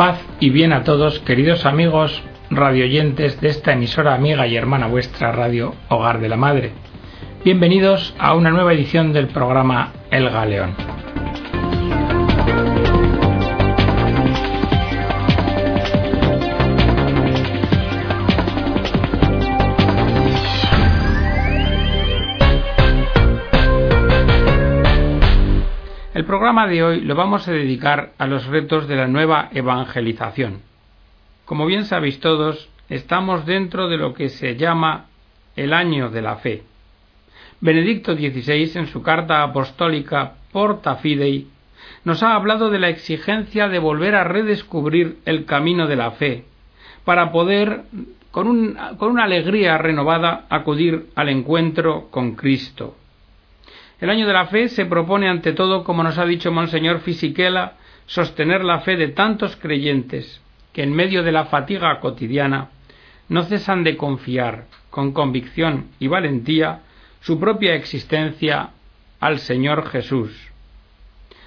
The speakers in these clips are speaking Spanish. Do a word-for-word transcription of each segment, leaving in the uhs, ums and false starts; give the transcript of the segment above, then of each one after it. Paz y bien a todos, queridos amigos radioyentes de esta emisora amiga y hermana vuestra, Radio Hogar de la Madre. Bienvenidos a una nueva edición del programa El Galeón. El programa de hoy lo vamos a dedicar a los retos de la nueva evangelización. Como bien sabéis todos, estamos dentro de lo que se llama el Año de la Fe. Benedicto dieciséis, en su carta apostólica Porta Fidei, nos ha hablado de la exigencia de volver a redescubrir el camino de la fe, para poder, con, un, con una alegría renovada, acudir al encuentro con Cristo. El Año de la Fe se propone ante todo, como nos ha dicho Monseñor Fisichela, sostener la fe de tantos creyentes que en medio de la fatiga cotidiana no cesan de confiar con convicción y valentía su propia existencia al Señor Jesús.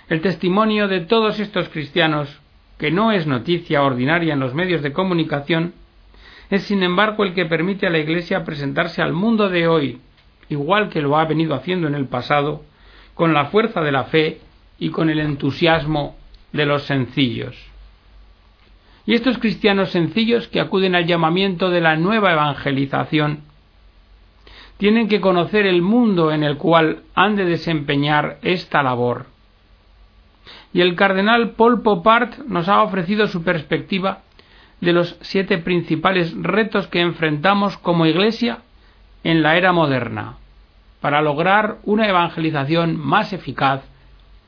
El testimonio de todos estos cristianos, que no es noticia ordinaria en los medios de comunicación, es sin embargo el que permite a la Iglesia presentarse al mundo de hoy, igual que lo ha venido haciendo en el pasado, con la fuerza de la fe y con el entusiasmo de los sencillos. Y estos cristianos sencillos que acuden al llamamiento de la nueva evangelización tienen que conocer el mundo en el cual han de desempeñar esta labor. Y el cardenal Paul Popart nos ha ofrecido su perspectiva de los siete principales retos que enfrentamos como Iglesia en la era moderna, para lograr una evangelización más eficaz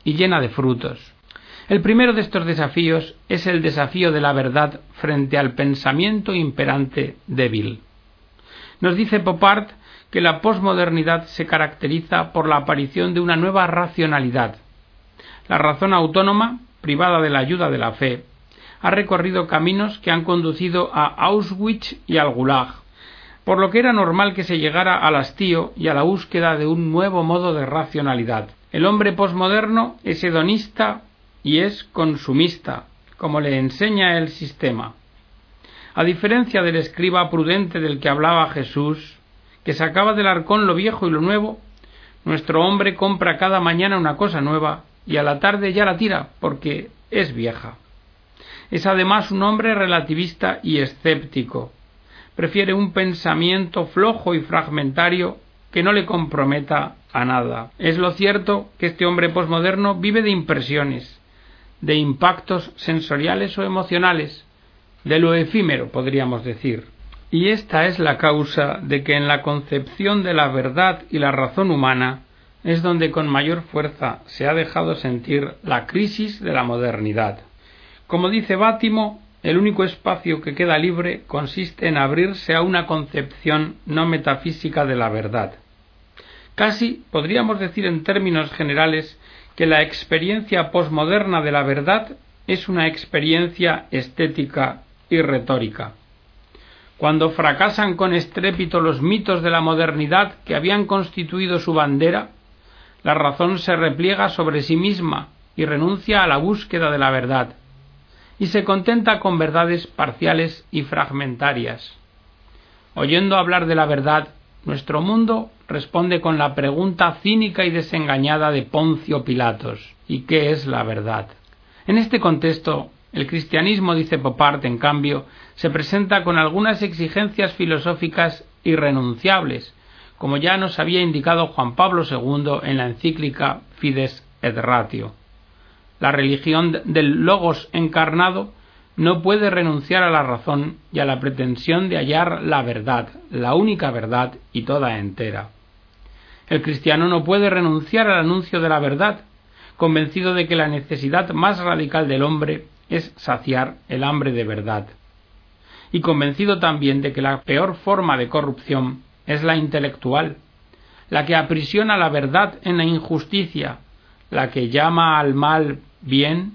y llena de frutos. El primero de estos desafíos es el desafío de la verdad frente al pensamiento imperante débil. Nos dice Popard que la posmodernidad se caracteriza por la aparición de una nueva racionalidad. La razón autónoma, privada de la ayuda de la fe, ha recorrido caminos que han conducido a Auschwitz y al Gulag, por lo que era normal que se llegara al hastío y a la búsqueda de un nuevo modo de racionalidad. El hombre posmoderno es hedonista y es consumista, como le enseña el sistema. A diferencia del escriba prudente del que hablaba Jesús, que sacaba del arcón lo viejo y lo nuevo, nuestro hombre compra cada mañana una cosa nueva y a la tarde ya la tira porque es vieja. Es además un hombre relativista y escéptico. Prefiere un pensamiento flojo y fragmentario que no le comprometa a nada. Es lo cierto que este hombre posmoderno vive de impresiones, de impactos sensoriales o emocionales, de lo efímero, podríamos decir. Y esta es la causa de que en la concepción de la verdad y la razón humana es donde con mayor fuerza se ha dejado sentir la crisis de la modernidad. Como dice Vátimo, el único espacio que queda libre consiste en abrirse a una concepción no metafísica de la verdad. Casi podríamos decir en términos generales que la experiencia posmoderna de la verdad es una experiencia estética y retórica. Cuando fracasan con estrépito los mitos de la modernidad que habían constituido su bandera, la razón se repliega sobre sí misma y renuncia a la búsqueda de la verdad, y se contenta con verdades parciales y fragmentarias. Oyendo hablar de la verdad, nuestro mundo responde con la pregunta cínica y desengañada de Poncio Pilatos: ¿y qué es la verdad? En este contexto, el cristianismo, dice Popard, en cambio, se presenta con algunas exigencias filosóficas irrenunciables, como ya nos había indicado Juan Pablo segundo en la encíclica Fides et Ratio. La religión del Logos encarnado no puede renunciar a la razón y a la pretensión de hallar la verdad, la única verdad y toda entera. El cristiano no puede renunciar al anuncio de la verdad, convencido de que la necesidad más radical del hombre es saciar el hambre de verdad, y convencido también de que la peor forma de corrupción es la intelectual, la que aprisiona la verdad en la injusticia, la que llama al mal bien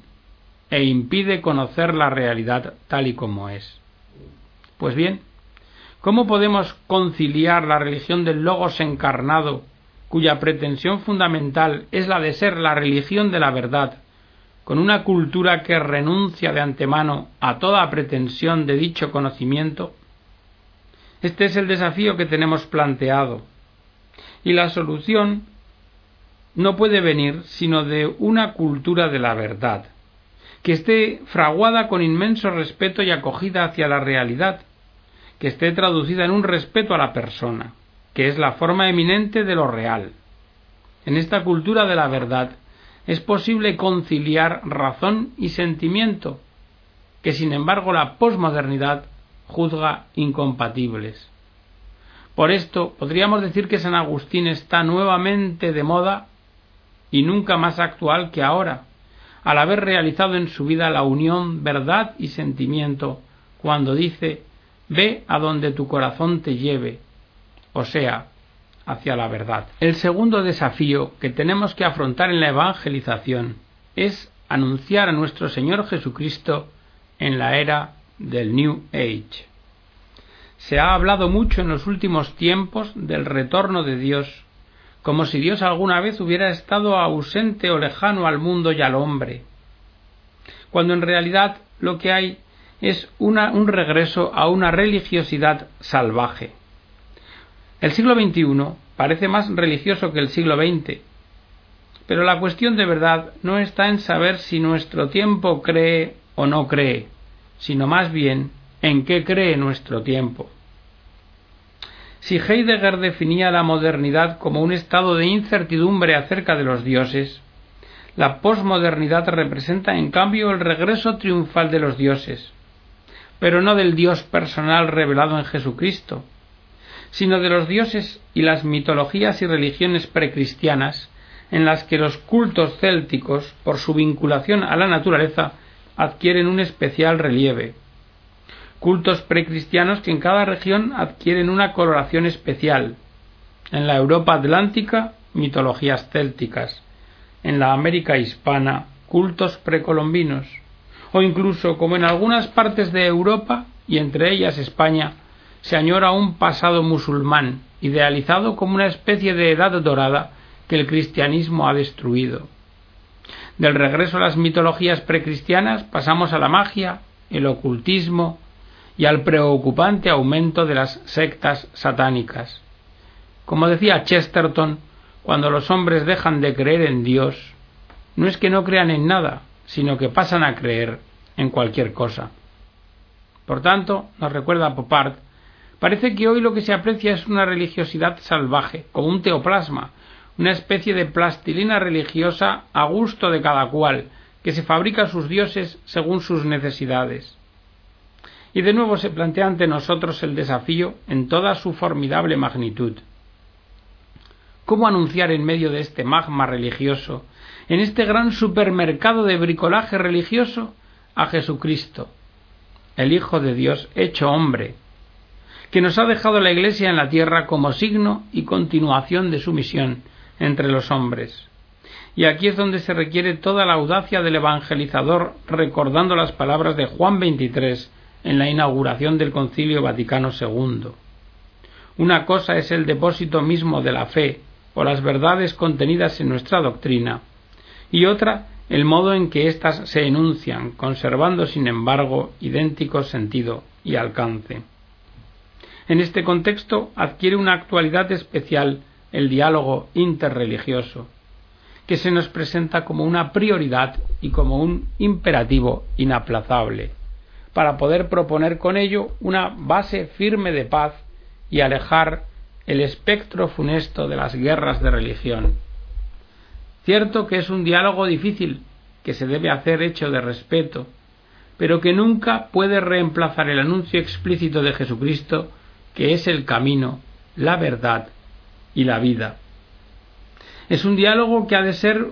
e impide conocer la realidad tal y como es. Pues bien, ¿cómo podemos conciliar la religión del Logos encarnado, cuya pretensión fundamental es la de ser la religión de la verdad, con una cultura que renuncia de antemano a toda pretensión de dicho conocimiento? Este es el desafío que tenemos planteado, y la solución no puede venir sino de una cultura de la verdad, que esté fraguada con inmenso respeto y acogida hacia la realidad, que esté traducida en un respeto a la persona, que es la forma eminente de lo real. En esta cultura de la verdad es posible conciliar razón y sentimiento, que sin embargo la posmodernidad juzga incompatibles. Por esto podríamos decir que San Agustín está nuevamente de moda y nunca más actual que ahora, al haber realizado en su vida la unión verdad y sentimiento, cuando dice: «Ve a donde tu corazón te lleve», o sea, hacia la verdad. El segundo desafío que tenemos que afrontar en la evangelización es anunciar a nuestro Señor Jesucristo en la era del New Age. Se ha hablado mucho en los últimos tiempos del retorno de Dios, como si Dios alguna vez hubiera estado ausente o lejano al mundo y al hombre, cuando en realidad lo que hay es una, un regreso a una religiosidad salvaje. El siglo veintiuno parece más religioso que el siglo veinte, pero la cuestión de verdad no está en saber si nuestro tiempo cree o no cree, sino más bien en qué cree nuestro tiempo. Si Heidegger definía la modernidad como un estado de incertidumbre acerca de los dioses, la posmodernidad representa en cambio el regreso triunfal de los dioses, pero no del Dios personal revelado en Jesucristo, sino de los dioses y las mitologías y religiones precristianas, en las que los cultos célticos, por su vinculación a la naturaleza, adquieren un especial relieve. Cultos precristianos que en cada región adquieren una coloración especial. En la Europa atlántica, mitologías célticas. En la América hispana, cultos precolombinos. O incluso, como en algunas partes de Europa, y entre ellas España, se añora un pasado musulmán, idealizado como una especie de edad dorada que el cristianismo ha destruido. Del regreso a las mitologías precristianas pasamos a la magia, el ocultismo y al preocupante aumento de las sectas satánicas. Como decía Chesterton, cuando los hombres dejan de creer en Dios, no es que no crean en nada, sino que pasan a creer en cualquier cosa. Por tanto, nos recuerda Popard, parece que hoy lo que se aprecia es una religiosidad salvaje, como un teoplasma, una especie de plastilina religiosa a gusto de cada cual, que se fabrica a sus dioses según sus necesidades. Y de nuevo se plantea ante nosotros el desafío en toda su formidable magnitud. ¿Cómo anunciar en medio de este magma religioso, en este gran supermercado de bricolaje religioso, a Jesucristo, el Hijo de Dios hecho hombre, que nos ha dejado la Iglesia en la tierra como signo y continuación de su misión entre los hombres? Y aquí es donde se requiere toda la audacia del evangelizador, recordando las palabras de Juan veintitrés en la inauguración del Concilio Vaticano segundo. Una cosa es el depósito mismo de la fe, o las verdades contenidas en nuestra doctrina, y otra el modo en que éstas se enuncian, conservando sin embargo idéntico sentido y alcance. En este contexto adquiere una actualidad especial el diálogo interreligioso, que se nos presenta como una prioridad y como un imperativo inaplazable, para poder proponer con ello una base firme de paz y alejar el espectro funesto de las guerras de religión. Cierto que es un diálogo difícil, que se debe hacer hecho de respeto, pero que nunca puede reemplazar el anuncio explícito de Jesucristo, que es el camino, la verdad y la vida. Es un diálogo que ha de ser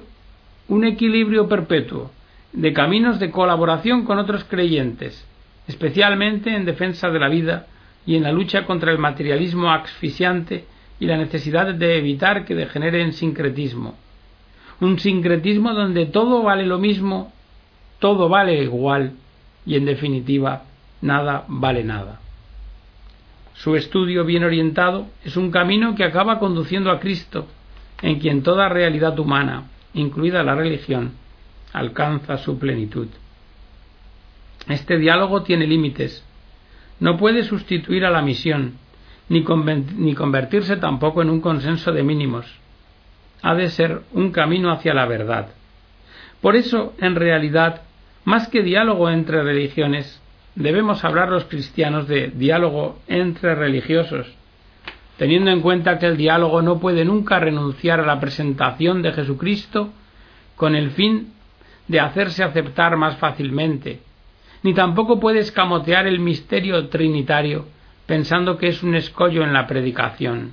un equilibrio perpetuo, de caminos de colaboración con otros creyentes, especialmente en defensa de la vida y en la lucha contra el materialismo asfixiante y la necesidad de evitar que degenere en sincretismo. Un sincretismo donde todo vale lo mismo, todo vale igual y, en definitiva, nada vale nada. Su estudio bien orientado es un camino que acaba conduciendo a Cristo, en quien toda realidad humana, incluida la religión, alcanza su plenitud. Este diálogo tiene límites. No puede sustituir a la misión, ni, ni convertirse tampoco en un consenso de mínimos. Ha de ser un camino hacia la verdad. Por eso, en realidad, más que diálogo entre religiones, debemos hablar los cristianos de diálogo entre religiosos, teniendo en cuenta que el diálogo no puede nunca renunciar a la presentación de Jesucristo con el fin de hacerse aceptar más fácilmente, ni tampoco puede escamotear el misterio trinitario pensando que es un escollo en la predicación.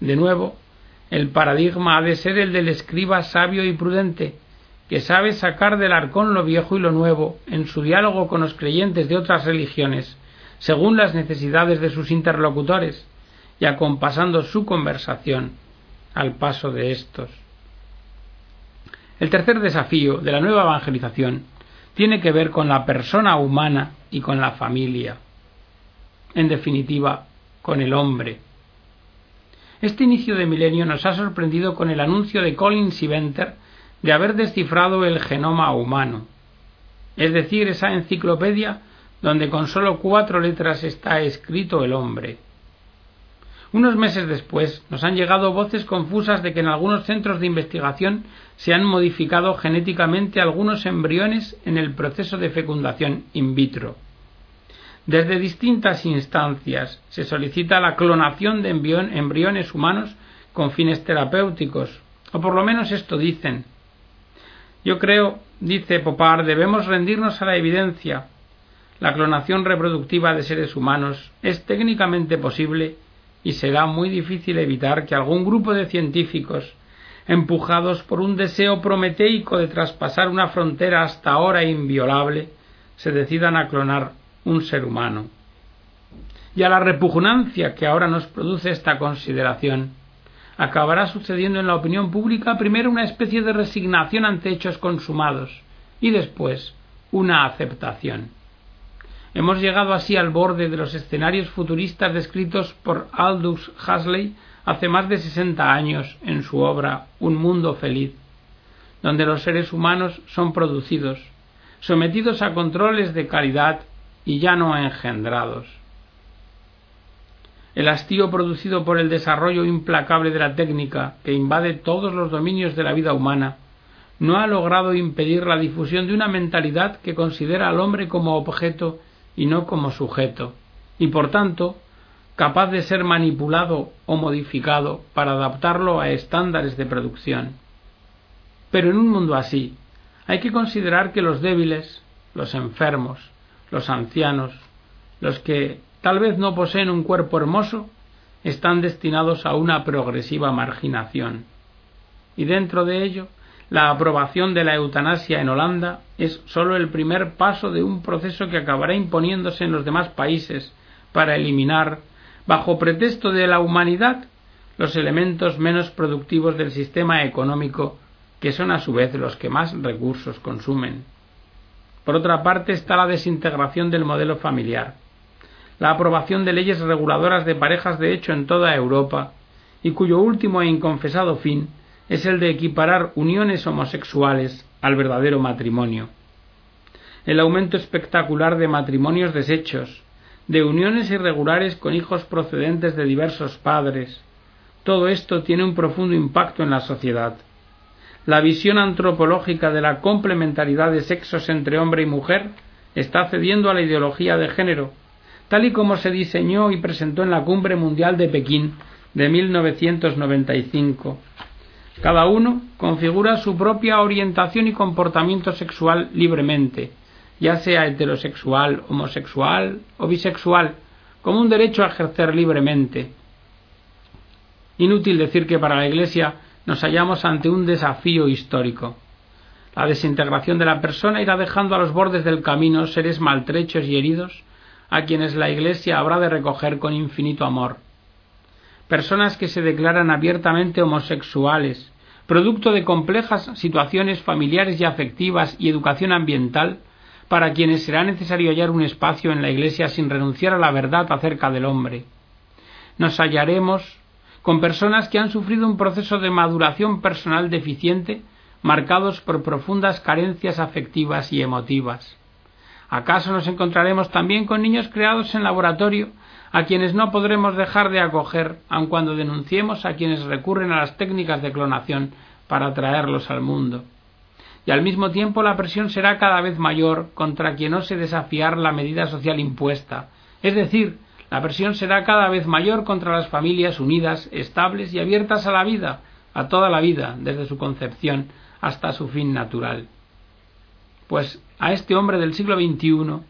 De nuevo, el paradigma ha de ser el del escriba sabio y prudente, que sabe sacar del arcón lo viejo y lo nuevo en su diálogo con los creyentes de otras religiones, según las necesidades de sus interlocutores, y acompasando su conversación al paso de estos. El tercer desafío de la nueva evangelización tiene que ver con la persona humana y con la familia, en definitiva, con el hombre. Este inicio de milenio nos ha sorprendido con el anuncio de Collins y Venter de haber descifrado el genoma humano, es decir, esa enciclopedia donde con solo cuatro letras está escrito el hombre. Unos meses después nos han llegado voces confusas de que en algunos centros de investigación se han modificado genéticamente algunos embriones en el proceso de fecundación in vitro. Desde distintas instancias se solicita la clonación de embriones humanos con fines terapéuticos, o por lo menos esto dicen. Yo creo, dice Popard, debemos rendirnos a la evidencia. La clonación reproductiva de seres humanos es técnicamente posible y será muy difícil evitar que algún grupo de científicos, empujados por un deseo prometeico de traspasar una frontera hasta ahora inviolable, se decidan a clonar un ser humano. Y a la repugnancia que ahora nos produce esta consideración, acabará sucediendo en la opinión pública primero una especie de resignación ante hechos consumados y después una aceptación. Hemos llegado así al borde de los escenarios futuristas descritos por Aldous Huxley hace más de sesenta años en su obra Un mundo feliz, donde los seres humanos son producidos, sometidos a controles de calidad y ya no engendrados. El hastío producido por el desarrollo implacable de la técnica que invade todos los dominios de la vida humana no ha logrado impedir la difusión de una mentalidad que considera al hombre como objeto y no como sujeto, y por tanto, capaz de ser manipulado o modificado para adaptarlo a estándares de producción. Pero en un mundo así, hay que considerar que los débiles, los enfermos, los ancianos, los que tal vez no poseen un cuerpo hermoso, están destinados a una progresiva marginación. Y dentro de ello, la aprobación de la eutanasia en Holanda es solo el primer paso de un proceso que acabará imponiéndose en los demás países para eliminar, bajo pretexto de la humanidad, los elementos menos productivos del sistema económico, que son a su vez los que más recursos consumen. Por otra parte está la desintegración del modelo familiar, la aprobación de leyes reguladoras de parejas de hecho en toda Europa, y cuyo último e inconfesado fin es el de equiparar uniones homosexuales al verdadero matrimonio. El aumento espectacular de matrimonios deshechos, de uniones irregulares con hijos procedentes de diversos padres, todo esto tiene un profundo impacto en la sociedad. La visión antropológica de la complementariedad de sexos entre hombre y mujer está cediendo a la ideología de género, tal y como se diseñó y presentó en la Cumbre Mundial de Pekín de mil novecientos noventa y cinco. Cada uno configura su propia orientación y comportamiento sexual libremente, ya sea heterosexual, homosexual o bisexual, como un derecho a ejercer libremente. Inútil decir que para la Iglesia nos hallamos ante un desafío histórico. La desintegración de la persona irá dejando a los bordes del camino seres maltrechos y heridos, a quienes la Iglesia habrá de recoger con infinito amor. Personas que se declaran abiertamente homosexuales, producto de complejas situaciones familiares y afectivas y educación ambiental, para quienes será necesario hallar un espacio en la Iglesia sin renunciar a la verdad acerca del hombre. Nos hallaremos con personas que han sufrido un proceso de maduración personal deficiente marcados por profundas carencias afectivas y emotivas. ¿Acaso nos encontraremos también con niños creados en laboratorio, a quienes no podremos dejar de acoger, aun cuando denunciemos a quienes recurren a las técnicas de clonación para traerlos al mundo? Y al mismo tiempo la presión será cada vez mayor contra quien ose desafiar la medida social impuesta, es decir, la presión será cada vez mayor contra las familias unidas, estables y abiertas a la vida, a toda la vida, desde su concepción hasta su fin natural. Pues a este hombre del siglo veintiuno,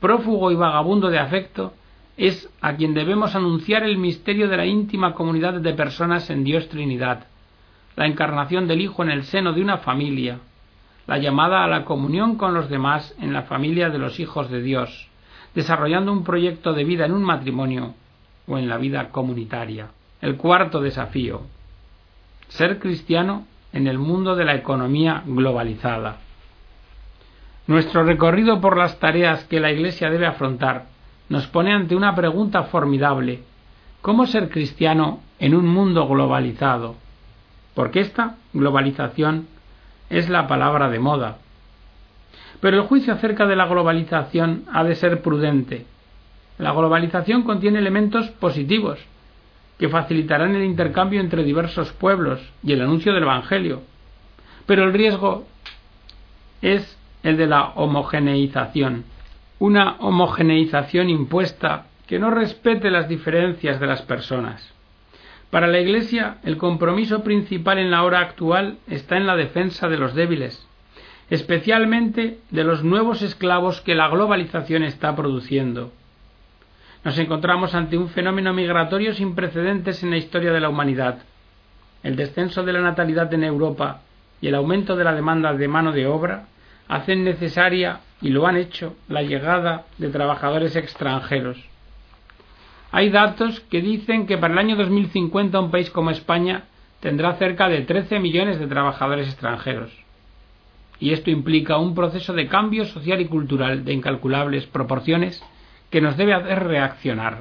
prófugo y vagabundo de afecto, es a quien debemos anunciar el misterio de la íntima comunidad de personas en Dios Trinidad, la encarnación del Hijo en el seno de una familia, la llamada a la comunión con los demás en la familia de los hijos de Dios, desarrollando un proyecto de vida en un matrimonio o en la vida comunitaria. El cuarto desafío: ser cristiano en el mundo de la economía globalizada. Nuestro recorrido por las tareas que la Iglesia debe afrontar nos pone ante una pregunta formidable: ¿cómo ser cristiano en un mundo globalizado? Porque esta globalización es la palabra de moda. Pero el juicio acerca de la globalización ha de ser prudente. La globalización contiene elementos positivos que facilitarán el intercambio entre diversos pueblos y el anuncio del Evangelio. Pero el riesgo es el de la homogeneización. Una homogeneización impuesta que no respete las diferencias de las personas. Para la Iglesia, el compromiso principal en la hora actual está en la defensa de los débiles, especialmente de los nuevos esclavos que la globalización está produciendo. Nos encontramos ante un fenómeno migratorio sin precedentes en la historia de la humanidad. El descenso de la natalidad en Europa y el aumento de la demanda de mano de obra hacen necesaria, y lo han hecho, la llegada de trabajadores extranjeros. Hay datos que dicen que para el año dos mil cincuenta un país como España tendrá cerca de trece millones de trabajadores extranjeros. Y esto implica un proceso de cambio social y cultural de incalculables proporciones que nos debe hacer reaccionar.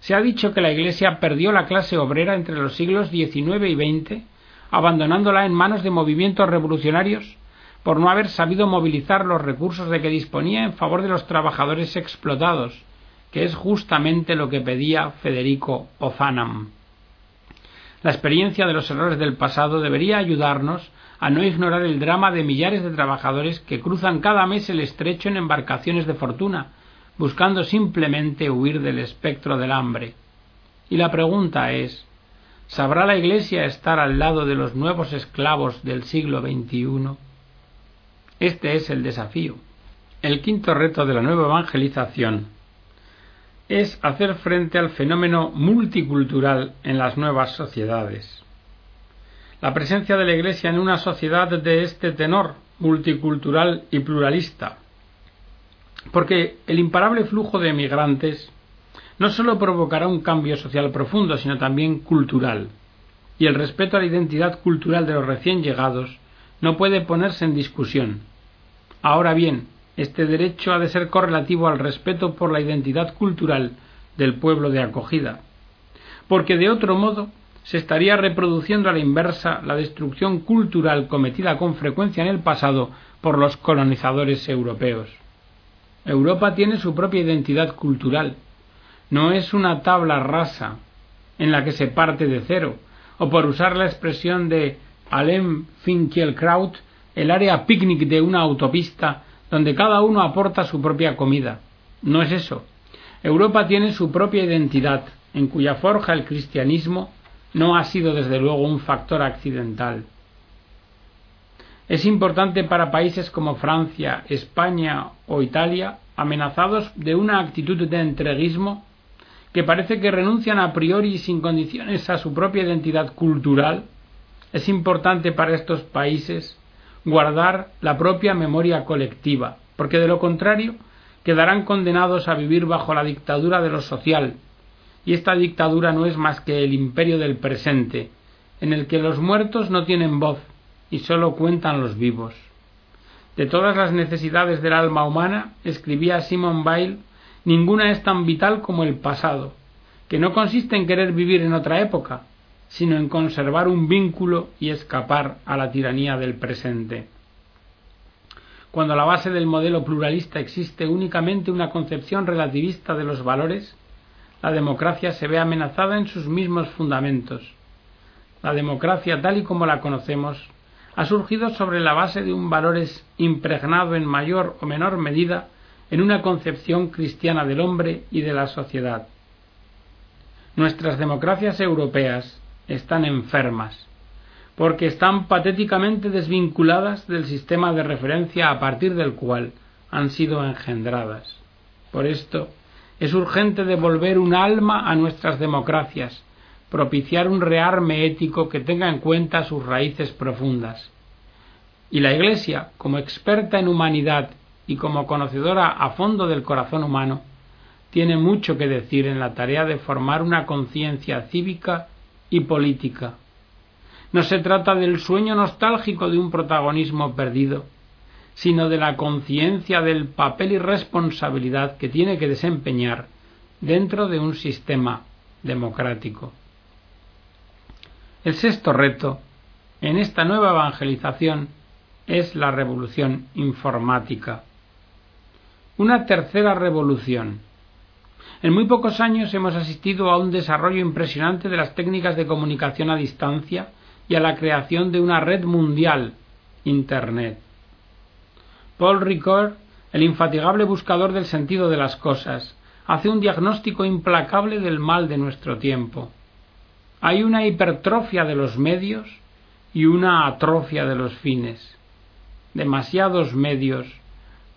Se ha dicho que la Iglesia perdió la clase obrera entre los siglos diecinueve y veinte, abandonándola en manos de movimientos revolucionarios por no haber sabido movilizar los recursos de que disponía en favor de los trabajadores explotados, que es justamente lo que pedía Federico Ozanam. La experiencia de los errores del pasado debería ayudarnos a no ignorar el drama de millares de trabajadores que cruzan cada mes el estrecho en embarcaciones de fortuna, buscando simplemente huir del espectro del hambre. Y la pregunta es: ¿sabrá la Iglesia estar al lado de los nuevos esclavos del siglo veintiuno? Este es el desafío. El quinto reto de la nueva evangelización es hacer frente al fenómeno multicultural en las nuevas sociedades. La presencia de la Iglesia en una sociedad de este tenor, multicultural y pluralista. Porque el imparable flujo de emigrantes no solo provocará un cambio social profundo, sino también cultural. Y el respeto a la identidad cultural de los recién llegados no puede ponerse en discusión. Ahora bien, este derecho ha de ser correlativo al respeto por la identidad cultural del pueblo de acogida. Porque de otro modo se estaría reproduciendo a la inversa la destrucción cultural cometida con frecuencia en el pasado por los colonizadores europeos. Europa tiene su propia identidad cultural. No es una tabla rasa en la que se parte de cero, o por usar la expresión de Alain Finkelkraut, el área picnic de una autopista donde cada uno aporta su propia comida. No es eso. Europa tiene su propia identidad, en cuya forja el cristianismo no ha sido desde luego un factor accidental. Es importante para países como Francia, España o Italia, amenazados de una actitud de entreguismo que parece que renuncian a priori y sin condiciones a su propia identidad cultural. Es importante para estos países guardar la propia memoria colectiva, porque de lo contrario quedarán condenados a vivir bajo la dictadura de lo social. Y esta dictadura no es más que el imperio del presente, en el que los muertos no tienen voz y solo cuentan los vivos. De todas las necesidades del alma humana, escribía Simone Weil, ninguna es tan vital como el pasado, que no consiste en querer vivir en otra época, sino en conservar un vínculo y escapar a la tiranía del presente. Cuando a la base del modelo pluralista existe únicamente una concepción relativista de los valores, la democracia se ve amenazada en sus mismos fundamentos. La democracia, tal y como la conocemos, ha surgido sobre la base de un valores impregnado en mayor o menor medida en una concepción cristiana del hombre y de la sociedad. Nuestras democracias europeas están enfermas, porque están patéticamente desvinculadas del sistema de referencia a partir del cual han sido engendradas. Por esto, es urgente devolver un alma a nuestras democracias, propiciar un rearme ético que tenga en cuenta sus raíces profundas. Y la Iglesia, como experta en humanidad y como conocedora a fondo del corazón humano, tiene mucho que decir en la tarea de formar una conciencia cívica y política. No se trata del sueño nostálgico de un protagonismo perdido, sino de la conciencia del papel y responsabilidad que tiene que desempeñar dentro de un sistema democrático. El sexto reto en esta nueva evangelización es la revolución informática. Una tercera revolución. En muy pocos años hemos asistido a un desarrollo impresionante de las técnicas de comunicación a distancia y a la creación de una red mundial, Internet. Paul Ricoeur, el infatigable buscador del sentido de las cosas, hace un diagnóstico implacable del mal de nuestro tiempo. Hay una hipertrofia de los medios y una atrofia de los fines. Demasiados medios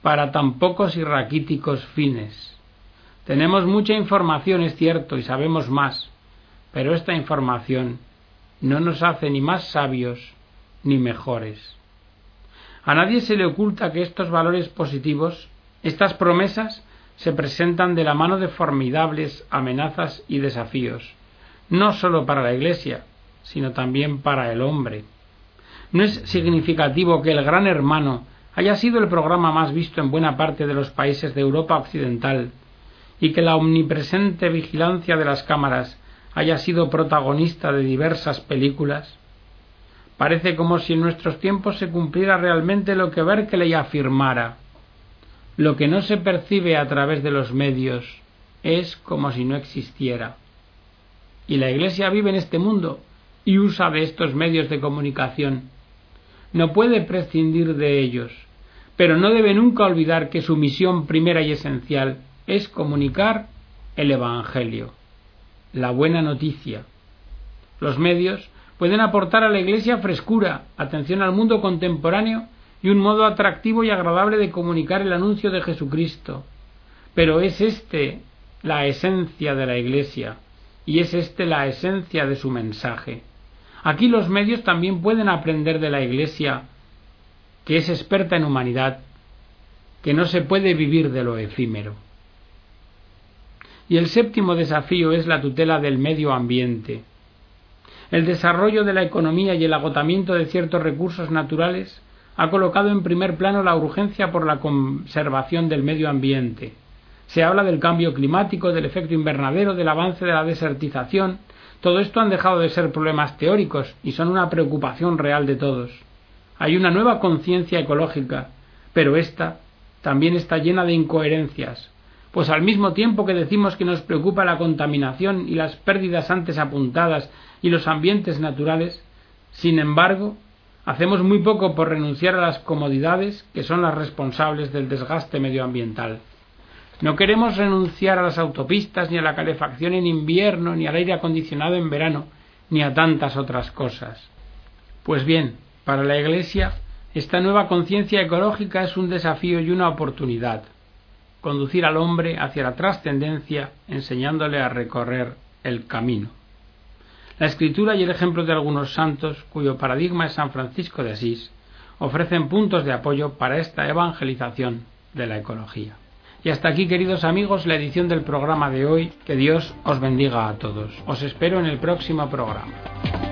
para tan pocos y raquíticos fines. Tenemos mucha información, es cierto, y sabemos más, pero esta información no nos hace ni más sabios ni mejores. A nadie se le oculta que estos valores positivos, estas promesas, se presentan de la mano de formidables amenazas y desafíos, no solo para la Iglesia, sino también para el hombre. No es significativo que el Gran Hermano haya sido el programa más visto en buena parte de los países de Europa Occidental y que la omnipresente vigilancia de las cámaras haya sido protagonista de diversas películas. Parece como si en nuestros tiempos se cumpliera realmente lo que Berkeley afirmara: lo que no se percibe a través de los medios es como si no existiera. Y la Iglesia vive en este mundo y usa de estos medios de comunicación. No puede prescindir de ellos, pero no debe nunca olvidar que su misión primera y esencial es comunicar el Evangelio, la buena noticia. Los medios pueden aportar a la Iglesia frescura, atención al mundo contemporáneo y un modo atractivo y agradable de comunicar el anuncio de Jesucristo. Pero es este la esencia de la Iglesia, y es este la esencia de su mensaje. Aquí los medios también pueden aprender de la Iglesia, que es experta en humanidad, que no se puede vivir de lo efímero. Y el séptimo desafío es la tutela del medio ambiente. El desarrollo de la economía y el agotamiento de ciertos recursos naturales ha colocado en primer plano la urgencia por la conservación del medio ambiente. Se habla del cambio climático, del efecto invernadero, del avance de la desertización. Todo esto han dejado de ser problemas teóricos y son una preocupación real de todos. Hay una nueva conciencia ecológica, pero esta también está llena de incoherencias, pues al mismo tiempo que decimos que nos preocupa la contaminación y las pérdidas antes apuntadas y los ambientes naturales, sin embargo, hacemos muy poco por renunciar a las comodidades que son las responsables del desgaste medioambiental. No queremos renunciar a las autopistas, ni a la calefacción en invierno, ni al aire acondicionado en verano, ni a tantas otras cosas. Pues bien, para la Iglesia, esta nueva conciencia ecológica es un desafío y una oportunidad. Conducir al hombre hacia la trascendencia, enseñándole a recorrer el camino. La Escritura y el ejemplo de algunos santos, cuyo paradigma es San Francisco de Asís, ofrecen puntos de apoyo para esta evangelización de la ecología. Y hasta aquí, queridos amigos, la edición del programa de hoy. Que Dios os bendiga a todos. Os espero en el próximo programa.